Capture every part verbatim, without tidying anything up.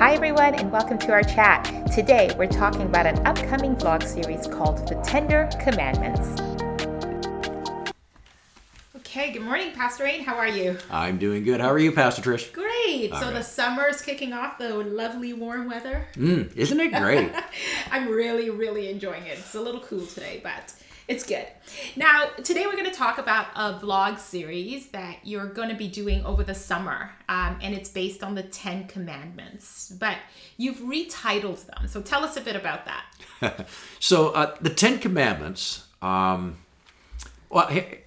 Hi everyone, and welcome to our chat. Today we're talking about an upcoming vlog series called The Tender Commandments. Okay, good morning, Pastor Wayne. How are you? I'm doing good. How are you, Pastor Trish? Great. All so right. The summer's kicking off, the lovely warm weather. Mm, isn't it great? I'm really, really enjoying it. It's a little cool today, but it's good. Now, today we're going to talk about a vlog series that you're going to be doing over the summer, um, and it's based on the Ten Commandments, but you've retitled them. So tell us a bit about that. so uh, the Ten Commandments, um, well, hey,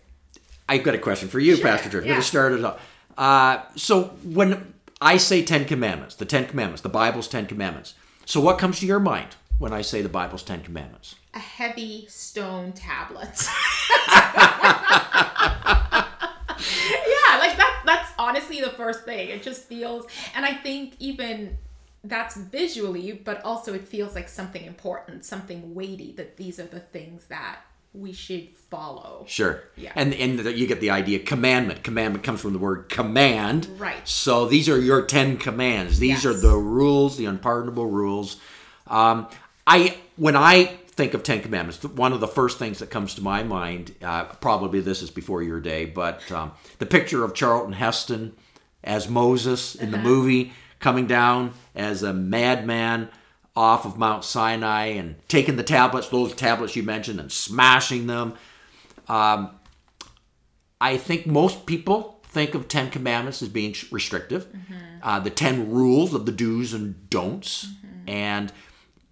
I've got a question for you, sure, Pastor Drew. I'm yeah. going to start it off. Uh, so when I say Ten Commandments, the Ten Commandments, the Bible's Ten Commandments, so what comes to your mind when I say the Bible's Ten Commandments? A heavy stone tablet. Yeah, like that. That's honestly the first thing. It just feels, and I think even that's visually, but also it feels like something important, something weighty, that these are the things that we should follow. Sure. Yeah. And and the, you get the idea. Commandment. Commandment comes from the word command. Right. So these are your ten commands. These yes. are the rules, the unpardonable rules. Um, I when I think of Ten Commandments, one of the first things that comes to my mind, uh, probably this is before your day, but um, the picture of Charlton Heston as Moses in uh-huh. the movie, coming down as a madman off of Mount Sinai and taking the tablets, those tablets you mentioned, and smashing them. Um, I think most people think of Ten Commandments as being restrictive, mm-hmm. uh, the ten rules of the do's and don'ts, mm-hmm. and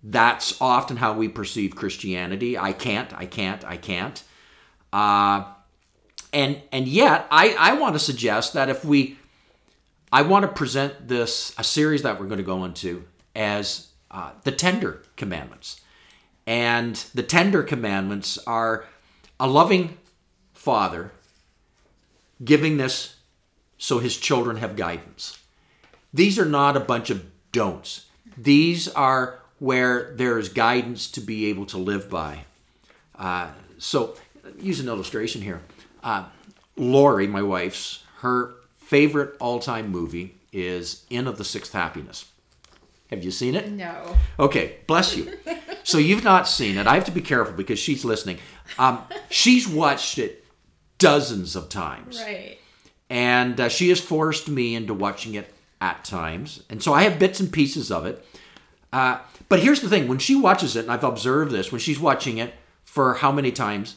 that's often how we perceive Christianity. I can't, I can't, I can't. Uh, and and yet, I, I want to suggest that if we, I want to present this, a series that we're going to go into as uh, the Tender Commandments. And the Tender Commandments are a loving father giving this so his children have guidance. These are not a bunch of don'ts. These are where there is guidance to be able to live by. Uh, so, use an illustration here. Uh, Lori, my wife's, her favorite all-time movie is End of the Sixth Happiness. Have you seen it? No. Okay, bless you. So you've not seen it. I have to be careful because she's listening. Um, she's watched it dozens of times. Right. And uh, she has forced me into watching it at times. And so I have bits and pieces of it. Uh, but here's the thing, when she watches it, and I've observed this, when she's watching it for how many times,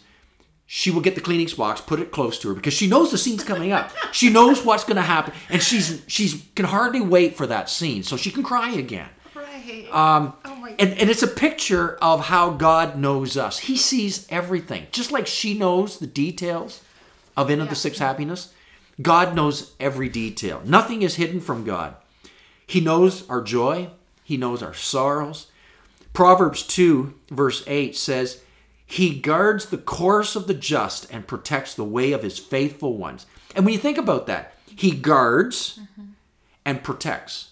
she will get the Kleenex box, put it close to her, because she knows the scene's coming up. She knows what's going to happen, and she's she's can hardly wait for that scene, so she can cry again. Right. Um, oh my and, and it's a picture of how God knows us. He sees everything. Just like she knows the details of End of yeah. the Sixth Happiness, God knows every detail. Nothing is hidden from God. He knows our joy. He knows our sorrows. Proverbs two, verse eight says, "He guards the course of the just and protects the way of his faithful ones." And when you think about that, he guards mm-hmm. and protects.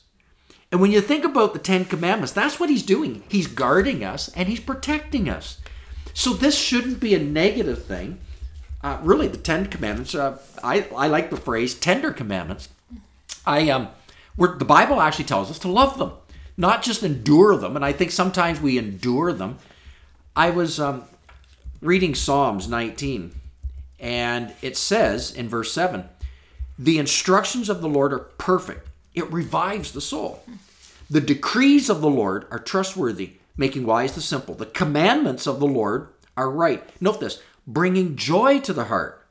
And when you think about the Ten Commandments, that's what he's doing. He's guarding us and he's protecting us. So this shouldn't be a negative thing. Uh, really, the Ten Commandments, uh, I, I like the phrase tender commandments. I um, we're, the Bible actually tells us to love them, not just endure them. And I think sometimes we endure them. I was um, reading Psalms nineteen, and it says in verse seven, "The instructions of the Lord are perfect. It revives the soul. The decrees of the Lord are trustworthy, making wise the simple. The commandments of the Lord are right." Note this, "bringing joy to the heart.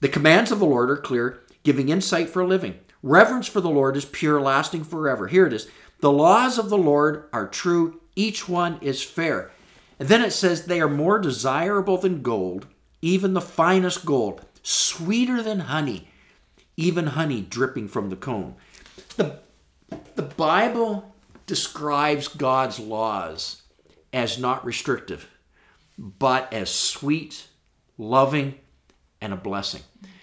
The commands of the Lord are clear, giving insight for a living. Reverence for the Lord is pure, lasting forever." Here it is. "The laws of the Lord are true, each one is fair." And then it says, "They are more desirable than gold, even the finest gold, sweeter than honey, even honey dripping from the comb." The, the Bible describes God's laws as not restrictive, but as sweet, loving, and a blessing.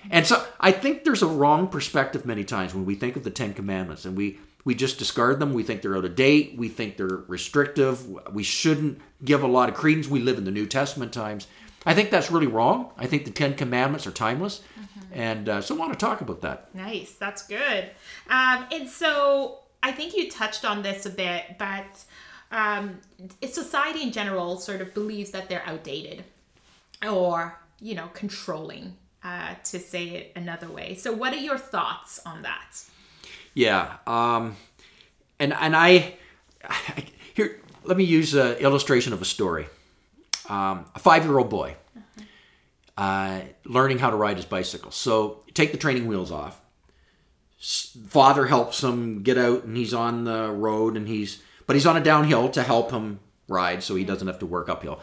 And so I think there's a wrong perspective many times when we think of the Ten Commandments and we We just discard them. We think they're out of date. We think they're restrictive. We shouldn't give a lot of credence. We live in the New Testament times. I think that's really wrong. I think the Ten Commandments are timeless. Mm-hmm. And uh, so I want to talk about that. Nice. That's good. Um, and so I think you touched on this a bit, but um, society in general sort of believes that they're outdated or, you know, controlling, uh, to say it another way. So what are your thoughts on that? Yeah. Um, and, and I, I, here, let me use an illustration of a story. Um, a five-year-old boy uh, learning how to ride his bicycle. So take the training wheels off. Father helps him get out, and he's on the road, and he's but he's on a downhill to help him ride, so he doesn't have to work uphill.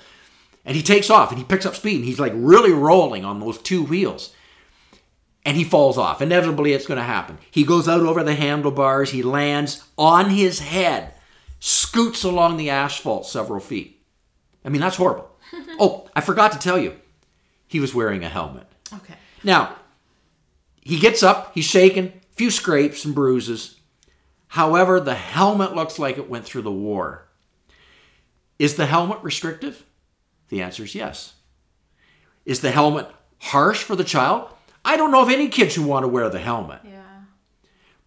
And he takes off, and he picks up speed, and he's like really rolling on those two wheels, and he falls off. Inevitably, it's going to happen. He goes out over the handlebars. He lands on his head, scoots along the asphalt several feet. I mean, that's horrible. Oh, I forgot to tell you, he was wearing a helmet. Okay. Now, he gets up, he's shaken, few scrapes and bruises. However, the helmet looks like it went through the war. Is the helmet restrictive? The answer is yes. Is the helmet harsh for the child? I don't know of any kids who want to wear the helmet. Yeah.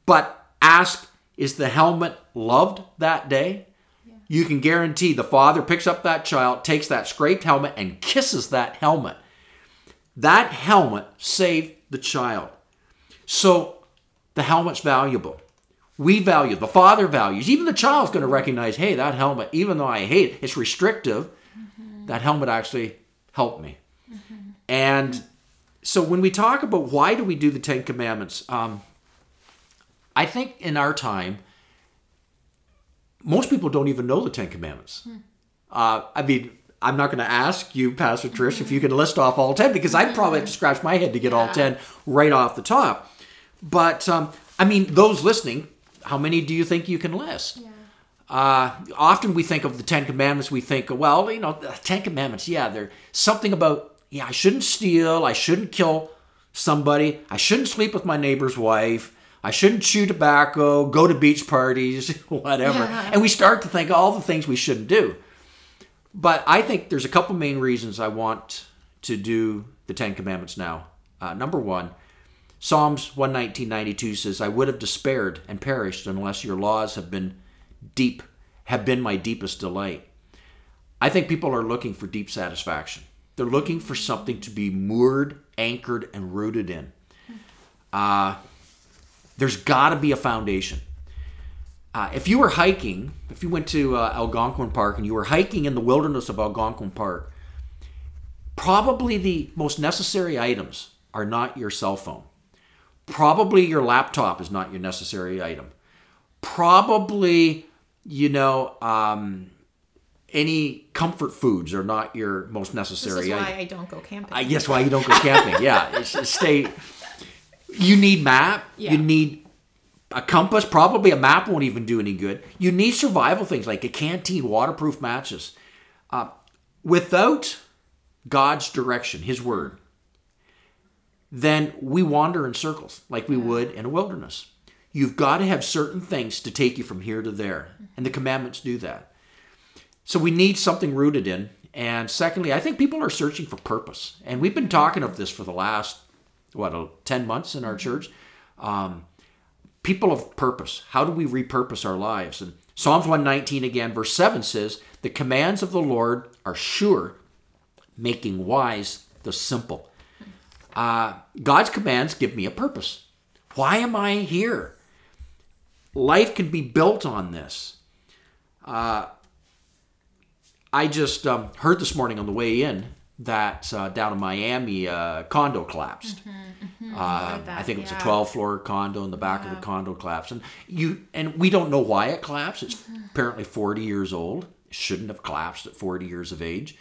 But ask, is the helmet loved that day? Yeah. You can guarantee the father picks up that child, takes that scraped helmet, and kisses that helmet. That helmet saved the child. So the helmet's valuable. We value, the father values. Even the child's going to recognize, hey, that helmet, even though I hate it, it's restrictive. Mm-hmm. That helmet actually helped me. Mm-hmm. And so when we talk about why do we do the Ten Commandments, um, I think in our time, most people don't even know the Ten Commandments. Mm. Uh, I mean, I'm not going to ask you, Pastor Trish, mm-hmm. if you can list off all ten, because I'd probably have to scratch my head to get yeah. all ten right off the top. But, um, I mean, those listening, how many do you think you can list? Yeah. Uh, often we think of the Ten Commandments, we think, well, you know, the Ten Commandments, yeah, they're something about, yeah, I shouldn't steal, I shouldn't kill somebody, I shouldn't sleep with my neighbor's wife, I shouldn't chew tobacco, go to beach parties, whatever. Yeah. And we start to think all the things we shouldn't do. But I think there's a couple main reasons I want to do the Ten Commandments now. Uh, number one, Psalms one nineteen, ninety-two says, I would have despaired and perished unless your laws have been deep, have been my deepest delight. I think people are looking for deep satisfaction. They're looking for something to be moored, anchored, and rooted in. Uh, there's got to be a foundation. Uh, if you were hiking, if you went to uh, Algonquin Park and you were hiking in the wilderness of Algonquin Park, probably the most necessary items are not your cell phone. Probably your laptop is not your necessary item. Probably, you know, um, any comfort foods are not your most necessary item. This is why I don't go camping. I guess why you don't go camping. Yeah, it's, it's stay. You need map. Yeah. You need a compass. Probably a map won't even do any good. You need survival things like a canteen, waterproof matches. Uh, without God's direction, His Word, then we wander in circles like we would in a wilderness. You've got to have certain things to take you from here to there. And the commandments do that. So we need something rooted in. And secondly, I think people are searching for purpose. And we've been talking of this for the last, what, ten months in our church. Um, people of purpose. How do we repurpose our lives? And Psalms one nineteen again, verse seven says, the commands of the Lord are sure, making wise the simple. Uh, God's commands give me a purpose. Why am I here? Life can be built on this. Uh, I just um, heard this morning on the way in that uh, down in Miami, a uh, condo collapsed. Mm-hmm, mm-hmm. Uh, I, I think it was yeah. a twelve-floor condo, in the back yeah. of the condo collapsed. And, you, and we don't know why it collapsed. It's mm-hmm. apparently forty years old. It shouldn't have collapsed at forty years of age.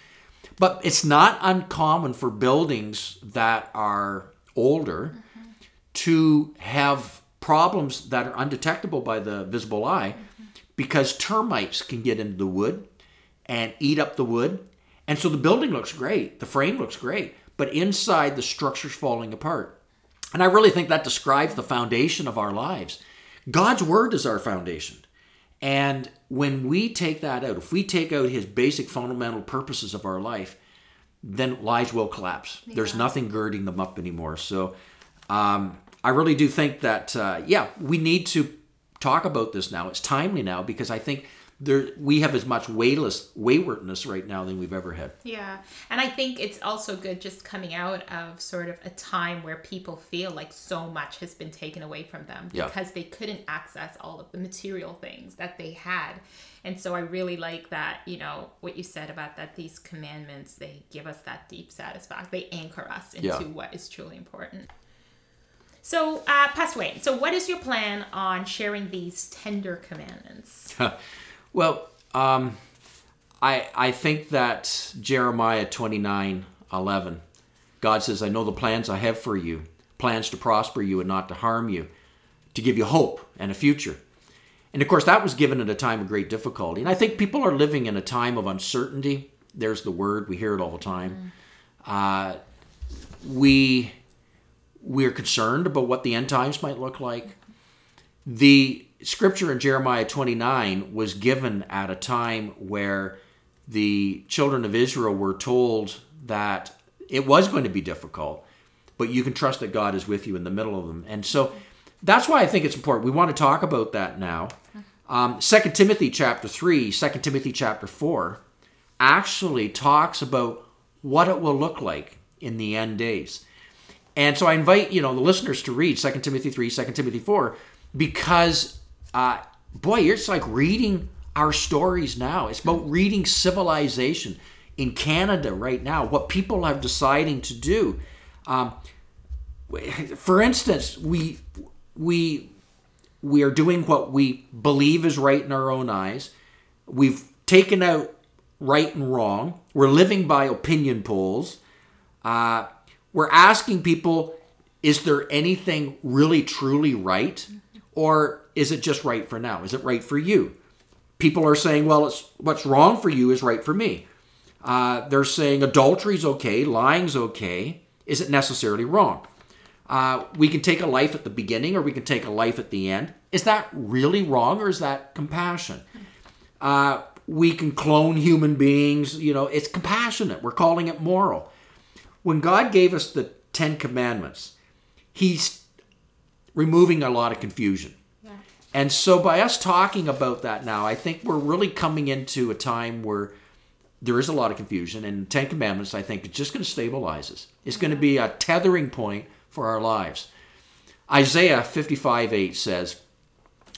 But it's not uncommon for buildings that are older mm-hmm. to have problems that are undetectable by the visible eye mm-hmm. because termites can get into the wood and eat up the wood. And so the building looks great. The frame looks great. But inside, the structure's falling apart. And I really think that describes the foundation of our lives. God's Word is our foundation. And when we take that out, if we take out His basic fundamental purposes of our life, then lives will collapse. Yeah. There's nothing girding them up anymore. So um, I really do think that, uh, yeah, we need to talk about this now. It's timely now, because I think there we have as much wayless, waywardness right now than we've ever had. Yeah. And I think it's also good just coming out of sort of a time where people feel like so much has been taken away from them because yeah. they couldn't access all of the material things that they had. And so I really like that, you know, what you said about that these commandments, they give us that deep satisfaction. They anchor us into yeah. what is truly important. So, uh, Pastor Wayne, so what is your plan on sharing these tender commandments? Well, um, I I think that Jeremiah twenty-nine eleven, God says, I know the plans I have for you, plans to prosper you and not to harm you, to give you hope and a future. And of course, that was given at a time of great difficulty. And I think people are living in a time of uncertainty. There's the word, we hear it all the time. Mm. Uh, we, we're concerned about what the end times might look like. The scripture in Jeremiah twenty-nine was given at a time where the children of Israel were told that it was going to be difficult, but you can trust that God is with you in the middle of them. And so that's why I think it's important. We want to talk about that now. Um, Second Timothy chapter three, Second Timothy chapter four actually talks about what it will look like in the end days. And so I invite, you know, the listeners to read Second Timothy three, Second Timothy four, because Uh, boy, it's like reading our stories now. It's about reading civilization in Canada right now, what people are deciding to do. Um, for instance, we we we are doing what we believe is right in our own eyes. We've taken out right and wrong. We're living by opinion polls. Uh, we're asking people, is there anything really truly right? Or is it just right for now? Is it right for you? People are saying, well, it's, what's wrong for you is right for me. Uh, they're saying adultery's okay, lying's okay. Is it necessarily wrong? Uh, we can take a life at the beginning or we can take a life at the end. Is that really wrong or is that compassion? Uh, we can clone human beings. You know, it's compassionate. We're calling it moral. When God gave us the Ten Commandments, he's removing a lot of confusion. Yeah. And so by us talking about that now, I think we're really coming into a time where there is a lot of confusion. And the Ten Commandments, I think, is just going to stabilize us. It's yeah. going to be a tethering point for our lives. Isaiah fifty-five eight says,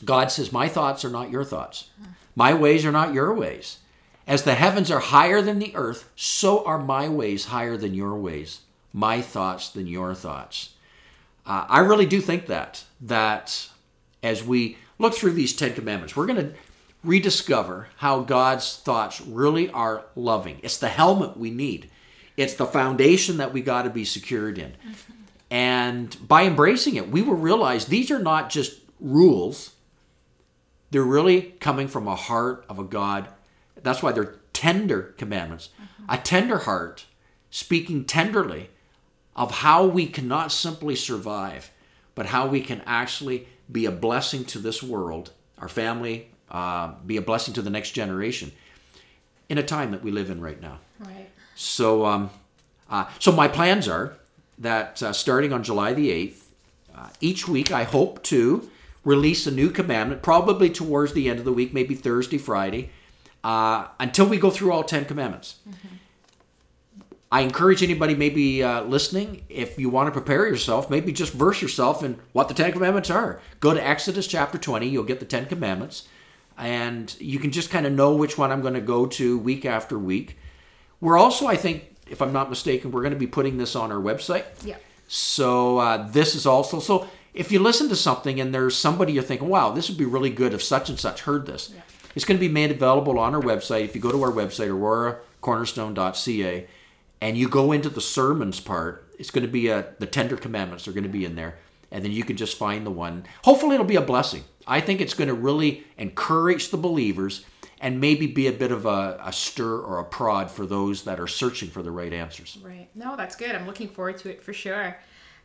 God says, my thoughts are not your thoughts. My ways are not your ways. As the heavens are higher than the earth, so are my ways higher than your ways, my thoughts than your thoughts. Uh, I really do think that, that as we look through these Ten Commandments, we're going to rediscover how God's thoughts really are loving. It's the helmet we need. It's the foundation that we got to be secured in. Mm-hmm. And by embracing it, we will realize these are not just rules. They're really coming from a heart of a God. That's why they're tender commandments. Mm-hmm. A tender heart, speaking tenderly of how we cannot simply survive, but how we can actually be a blessing to this world, our family, uh, be a blessing to the next generation in a time that we live in right now. Right. So um, uh, so my plans are that uh, starting on July the eighth, uh, each week I hope to release a new commandment, probably towards the end of the week, maybe Thursday, Friday, uh, until we go through all Ten Commandments. Mm-hmm. I encourage anybody maybe uh, listening, if you want to prepare yourself, maybe just verse yourself in what the Ten Commandments are. Go to Exodus chapter twenty, you'll get the Ten Commandments, and you can just kind of know which one I'm going to go to week after week. We're also, I think, if I'm not mistaken, we're going to be putting this on our website. Yeah. So uh, this is also, so if you listen to something and there's somebody you're thinking, wow, this would be really good if such and such heard this. Yeah. It's going to be made available on our website. If you go to our website, aurora cornerstone dot c a, and you go into the sermons part, it's going to be a, the Tender Commandments are going to be in there. And then you can just find the one. Hopefully it'll be a blessing. I think it's going to really encourage the believers and maybe be a bit of a, a stir or a prod for those that are searching for the right answers. Right. No, that's good. I'm looking forward to it for sure.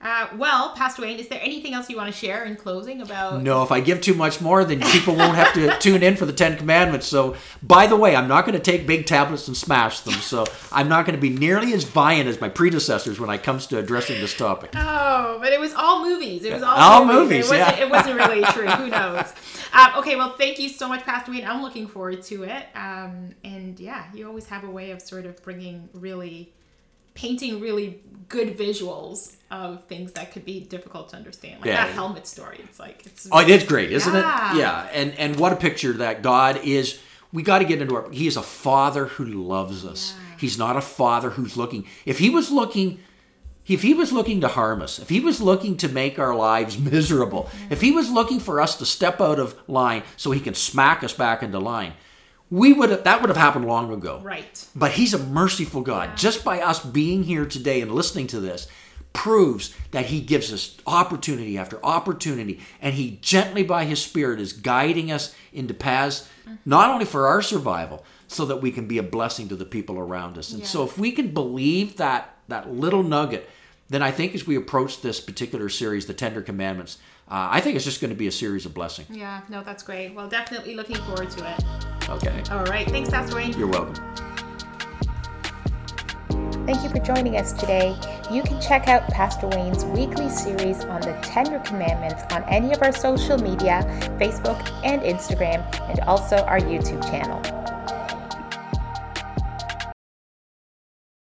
Uh, well, Pastor Wayne, is there anything else you want to share in closing about... No, if I give too much more, then people won't have to tune in for the Ten Commandments. So, by the way, I'm not going to take big tablets and smash them. So, I'm not going to be nearly as buy-in as my predecessors when it comes to addressing this topic. Oh, but it was all movies. It was all, all movies. movies it, wasn't, yeah. it wasn't really true. Who knows? Um, okay, well, thank you so much, Pastor Wayne. I'm looking forward to it. Um, and yeah, you always have a way of sort of bringing really... painting really good visuals of things that could be difficult to understand. Like yeah. that helmet story. It's like, it's. Oh, it's great, isn't yeah. it? Yeah. And, and what a picture that God is. We got to get into our, he is a father who loves us. Yeah. He's not a father who's looking. If he was looking, if he was looking to harm us, if he was looking to make our lives miserable, mm-hmm. if he was looking for us to step out of line so he can smack us back into line, We would have, that would have happened long ago. Right. But he's a merciful God. Yeah. Just by us being here today and listening to this proves that he gives us opportunity after opportunity. And he gently by his Spirit is guiding us into paths, mm-hmm. not only for our survival, so that we can be a blessing to the people around us. And yes. so if we can believe that that little nugget, then I think as we approach this particular series, The Tender Commandments, uh, I think it's just going to be a series of blessing. Yeah, no, that's great. Well, definitely looking forward to it. Okay. All right. Thanks, Pastor Wayne. You're welcome. Thank you for joining us today. You can check out Pastor Wayne's weekly series on the Tender Commandments on any of our social media, Facebook and Instagram, and also our YouTube channel.